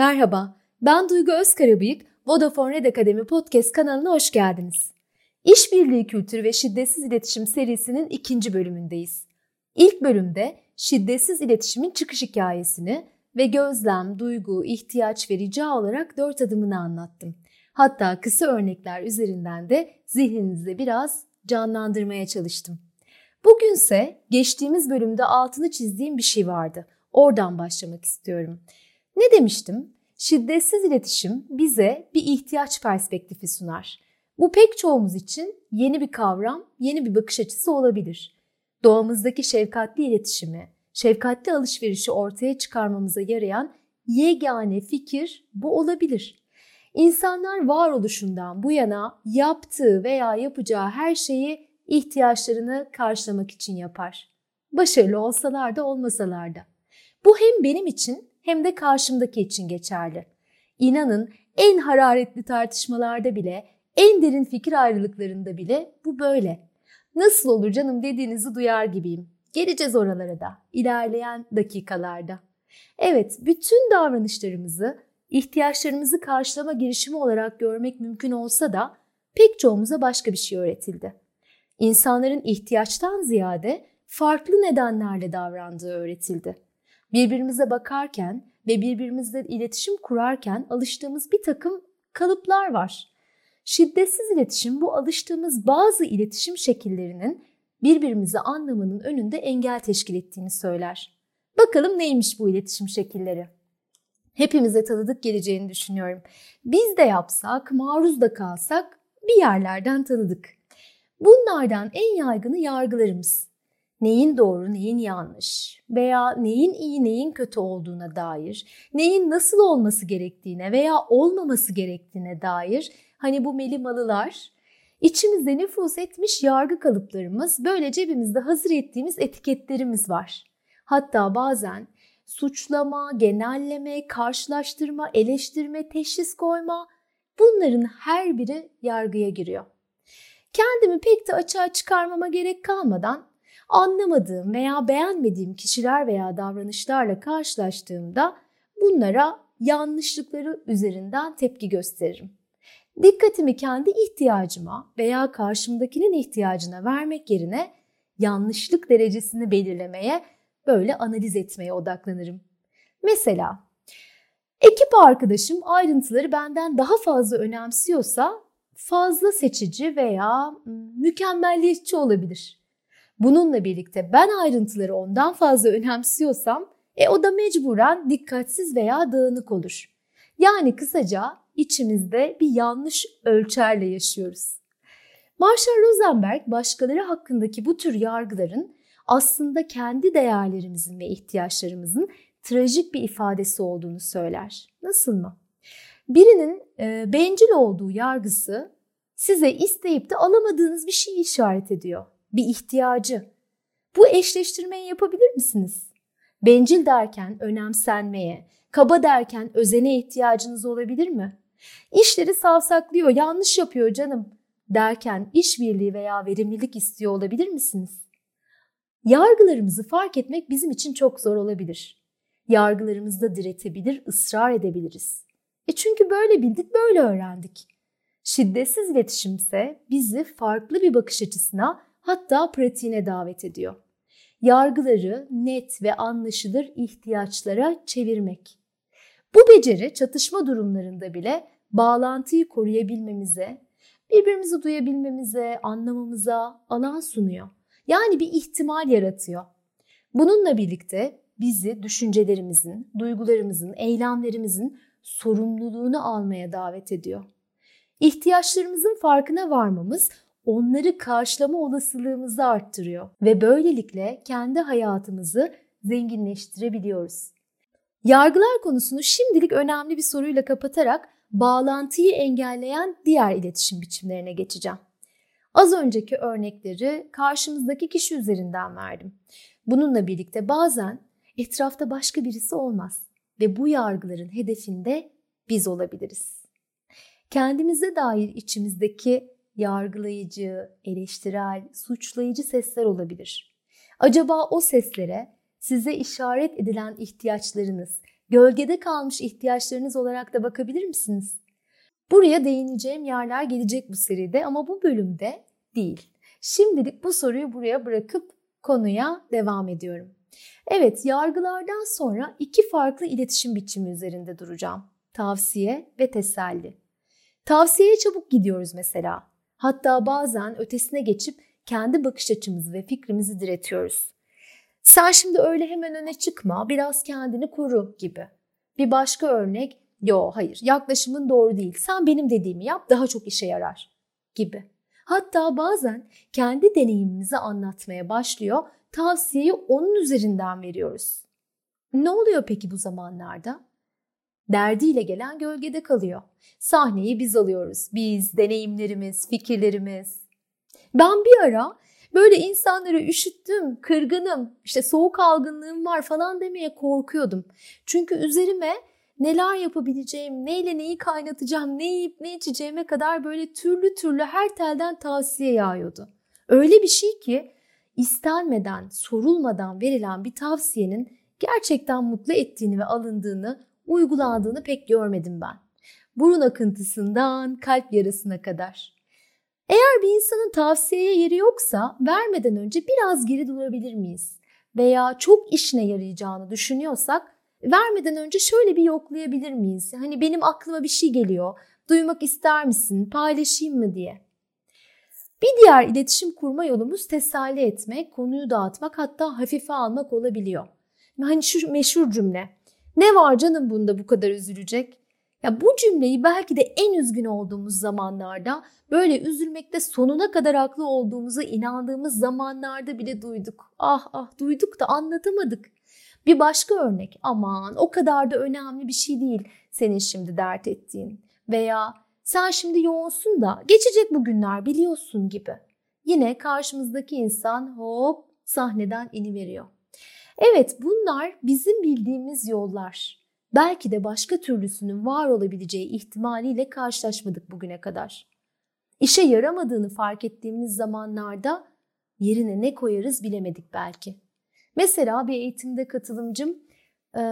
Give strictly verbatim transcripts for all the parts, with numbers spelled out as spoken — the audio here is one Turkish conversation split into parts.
Merhaba, ben Duygu Özkarabıyık, Vodafone Red Akademi Podcast kanalına hoş geldiniz. İşbirliği kültürü ve şiddetsiz iletişim serisinin ikinci bölümündeyiz. İlk bölümde şiddetsiz iletişimin çıkış hikayesini ve gözlem, duygu, ihtiyaç ve rica olarak dört adımını anlattım. Hatta kısa örnekler üzerinden de zihninizde biraz canlandırmaya çalıştım. Bugünse geçtiğimiz bölümde altını çizdiğim bir şey vardı. Oradan başlamak istiyorum. Ne demiştim? Şiddetsiz iletişim bize bir ihtiyaç perspektifi sunar. Bu pek çoğumuz için yeni bir kavram, yeni bir bakış açısı olabilir. Doğamızdaki şefkatli iletişimi, şefkatli alışverişi ortaya çıkarmamıza yarayan yegane fikir bu olabilir. İnsanlar varoluşundan bu yana yaptığı veya yapacağı her şeyi ihtiyaçlarını karşılamak için yapar. Başarılı olsalar da olmasalar da. Bu hem benim için hem de karşımdaki için geçerli. İnanın en hararetli tartışmalarda bile, en derin fikir ayrılıklarında bile bu böyle. Nasıl olur canım dediğinizi duyar gibiyim. Geleceğiz oralara da, ilerleyen dakikalarda. Evet, bütün davranışlarımızı, ihtiyaçlarımızı karşılama girişimi olarak görmek mümkün olsa da pek çoğumuza başka bir şey öğretildi. İnsanların ihtiyaçtan ziyade farklı nedenlerle davrandığı öğretildi. Birbirimize bakarken ve birbirimizle iletişim kurarken alıştığımız bir takım kalıplar var. Şiddetsiz iletişim bu alıştığımız bazı iletişim şekillerinin birbirimizi anlamanın önünde engel teşkil ettiğini söyler. Bakalım neymiş bu iletişim şekilleri? Hepimize tanıdık geleceğini düşünüyorum. Biz de yapsak, maruz da kalsak bir yerlerden tanıdık. Bunlardan en yaygını yargılarımız. Neyin doğru, neyin yanlış veya neyin iyi, neyin kötü olduğuna dair, neyin nasıl olması gerektiğine veya olmaması gerektiğine dair, hani bu meli malılar, İçimizde nüfuz etmiş yargı kalıplarımız, böyle cebimizde hazır ettiğimiz etiketlerimiz var. Hatta bazen suçlama, genelleme, karşılaştırma, eleştirme, teşhis koyma, bunların her biri yargıya giriyor. Kendimi pek de açığa çıkarmama gerek kalmadan anlamadığım veya beğenmediğim kişiler veya davranışlarla karşılaştığımda bunlara yanlışlıkları üzerinden tepki gösteririm. Dikkatimi kendi ihtiyacıma veya karşımdakinin ihtiyacına vermek yerine yanlışlık derecesini belirlemeye, böyle analiz etmeye odaklanırım. Mesela ekip arkadaşım ayrıntıları benden daha fazla önemsiyorsa fazla seçici veya mükemmelliyetçi olabilir. Bununla birlikte ben ayrıntıları ondan fazla önemsiyorsam e, o da mecburen dikkatsiz veya dağınık olur. Yani kısaca İçimizde bir yanlış ölçerle yaşıyoruz. Marshall Rosenberg, başkaları hakkındaki bu tür yargıların aslında kendi değerlerimizin ve ihtiyaçlarımızın trajik bir ifadesi olduğunu söyler. Nasıl mı? Birinin e, bencil olduğu yargısı size isteyip de alamadığınız bir şeyi işaret ediyor. Bir ihtiyacı. Bu eşleştirmeyi yapabilir misiniz? Bencil derken önemsenmeye, kaba derken özene ihtiyacınız olabilir mi? İşleri savsaklıyor, yanlış yapıyor canım derken işbirliği veya verimlilik istiyor olabilir misiniz? Yargılarımızı fark etmek bizim için çok zor olabilir. Yargılarımızda diretebilir, ısrar edebiliriz. E çünkü böyle bildik, böyle öğrendik. Şiddetsiz iletişimse bizi farklı bir bakış açısına, hatta pratiğine davet ediyor. Yargıları net ve anlaşılır ihtiyaçlara çevirmek. Bu beceri çatışma durumlarında bile bağlantıyı koruyabilmemize, birbirimizi duyabilmemize, anlamamıza alan sunuyor. Yani bir ihtimal yaratıyor. Bununla birlikte bizi düşüncelerimizin, duygularımızın, eylemlerimizin sorumluluğunu almaya davet ediyor. İhtiyaçlarımızın farkına varmamız onları karşılama olasılığımızı arttırıyor ve böylelikle kendi hayatımızı zenginleştirebiliyoruz. Yargılar konusunu şimdilik önemli bir soruyla kapatarak bağlantıyı engelleyen diğer iletişim biçimlerine geçeceğim. Az önceki örnekleri karşımızdaki kişi üzerinden verdim. Bununla birlikte bazen etrafta başka birisi olmaz ve bu yargıların hedefinde biz olabiliriz. Kendimize dair içimizdeki yargılayıcı, eleştirel, suçlayıcı sesler olabilir. Acaba o seslere size işaret edilen ihtiyaçlarınız gölgede kalmış ihtiyaçlarınız olarak da bakabilir misiniz? Buraya değineceğim yerler gelecek bu seride ama bu bölümde değil. Şimdilik bu soruyu buraya bırakıp konuya devam ediyorum. Evet, yargılardan sonra iki farklı iletişim biçimi üzerinde duracağım. Tavsiye ve teselli. Tavsiyeye çabuk gidiyoruz mesela. Hatta bazen ötesine geçip kendi bakış açımızı ve fikrimizi diretiyoruz. Sen şimdi öyle hemen öne çıkma, biraz kendini koru gibi. Bir başka örnek, yo hayır yaklaşımın doğru değil, sen benim dediğimi yap daha çok işe yarar gibi. Hatta bazen kendi deneyimimizi anlatmaya başlıyor, tavsiyeyi onun üzerinden veriyoruz. Ne oluyor peki bu zamanlarda? Derdiyle gelen gölgede kalıyor. Sahneyi biz alıyoruz, biz, deneyimlerimiz, fikirlerimiz. Ben bir ara böyle insanlara üşüttüm, kırgınım, işte soğuk algınlığım var falan demeye korkuyordum. Çünkü üzerime neler yapabileceğim, neyle neyi kaynatacağım, ne yiyip ne içeceğime kadar böyle türlü türlü her telden tavsiye yağıyordu. Öyle bir şey ki istenmeden, sorulmadan verilen bir tavsiyenin gerçekten mutlu ettiğini ve alındığını, uygulandığını pek görmedim ben. Burun akıntısından kalp yarasına kadar. Eğer bir insanın tavsiyeye yeri yoksa vermeden önce biraz geri durabilir miyiz? Veya çok işine yarayacağını düşünüyorsak vermeden önce şöyle bir yoklayabilir miyiz? Hani benim aklıma bir şey geliyor, duymak ister misin, paylaşayım mı diye. Bir diğer iletişim kurma yolumuz teselli etmek, konuyu dağıtmak, hatta hafife almak olabiliyor. Hani şu meşhur cümle, ne var canım bunda bu kadar üzülecek? Ya bu cümleyi belki de en üzgün olduğumuz zamanlarda, böyle üzülmekte sonuna kadar haklı olduğumuza inandığımız zamanlarda bile duyduk. Ah ah duyduk da anlatamadık. Bir başka örnek, aman o kadar da önemli bir şey değil senin şimdi dert ettiğin veya sen şimdi yoğunsun da geçecek bu günler biliyorsun gibi. Yine karşımızdaki insan hop sahneden iniveriyor. Evet, bunlar bizim bildiğimiz yollar. Belki de başka türlüsünün var olabileceği ihtimaliyle karşılaşmadık bugüne kadar. İşe yaramadığını fark ettiğimiz zamanlarda yerine ne koyarız bilemedik belki. Mesela bir eğitimde katılımcım,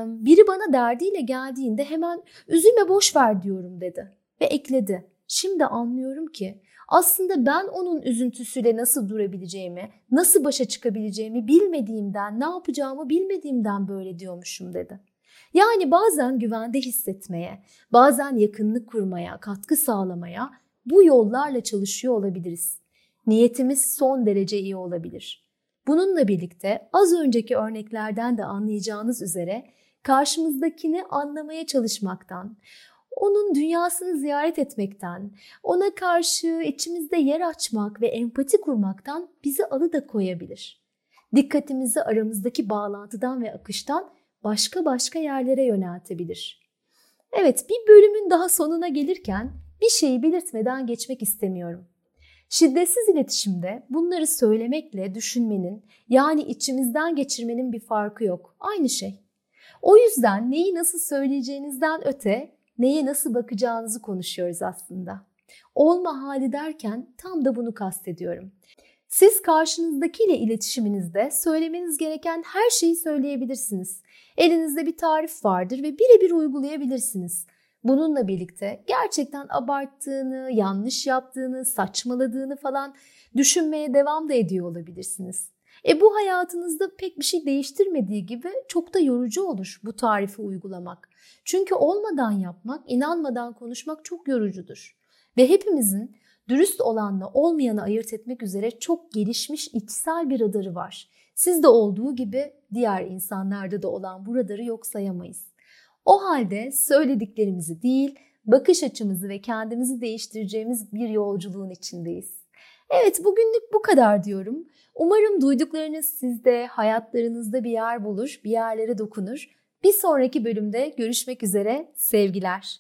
biri bana derdiyle geldiğinde hemen üzülme boş ver diyorum dedi ve ekledi. Şimdi anlıyorum ki aslında ben onun üzüntüsüyle nasıl durabileceğimi, nasıl başa çıkabileceğimi bilmediğimden, ne yapacağımı bilmediğimden böyle diyormuşum dedi. Yani bazen güvende hissetmeye, bazen yakınlık kurmaya, katkı sağlamaya bu yollarla çalışıyor olabiliriz. Niyetimiz son derece iyi olabilir. Bununla birlikte az önceki örneklerden de anlayacağınız üzere karşımızdakini anlamaya çalışmaktan, onun dünyasını ziyaret etmekten, ona karşı içimizde yer açmak ve empati kurmaktan bizi alıda koyabilir. Dikkatimizi aramızdaki bağlantıdan ve akıştan başka başka yerlere yöneltebilir. Evet, bir bölümün daha sonuna gelirken bir şeyi belirtmeden geçmek istemiyorum. Şiddetsiz iletişimde bunları söylemekle düşünmenin, yani içimizden geçirmenin bir farkı yok. Aynı şey. O yüzden neyi nasıl söyleyeceğinizden öte neye nasıl bakacağınızı konuşuyoruz aslında. Olma hali derken tam da bunu kastediyorum. Siz karşınızdakiyle iletişiminizde söylemeniz gereken her şeyi söyleyebilirsiniz. Elinizde bir tarif vardır ve birebir uygulayabilirsiniz. Bununla birlikte gerçekten abarttığını, yanlış yaptığını, saçmaladığını falan düşünmeye devam da ediyor olabilirsiniz. E bu hayatınızda pek bir şey değiştirmediği gibi çok da yorucu olur bu tarifi uygulamak. Çünkü olmadan yapmak, inanmadan konuşmak çok yorucudur. Ve hepimizin dürüst olanla olmayanı ayırt etmek üzere çok gelişmiş içsel bir radarı var. Sizde olduğu gibi diğer insanlarda da olan bu radarı yok sayamayız. O halde söylediklerimizi değil, bakış açımızı ve kendimizi değiştireceğimiz bir yolculuğun içindeyiz. Evet, bugünlük bu kadar diyorum. Umarım duyduklarınız sizde, hayatlarınızda bir yer bulur, bir yerlere dokunur. Bir sonraki bölümde görüşmek üzere, sevgiler.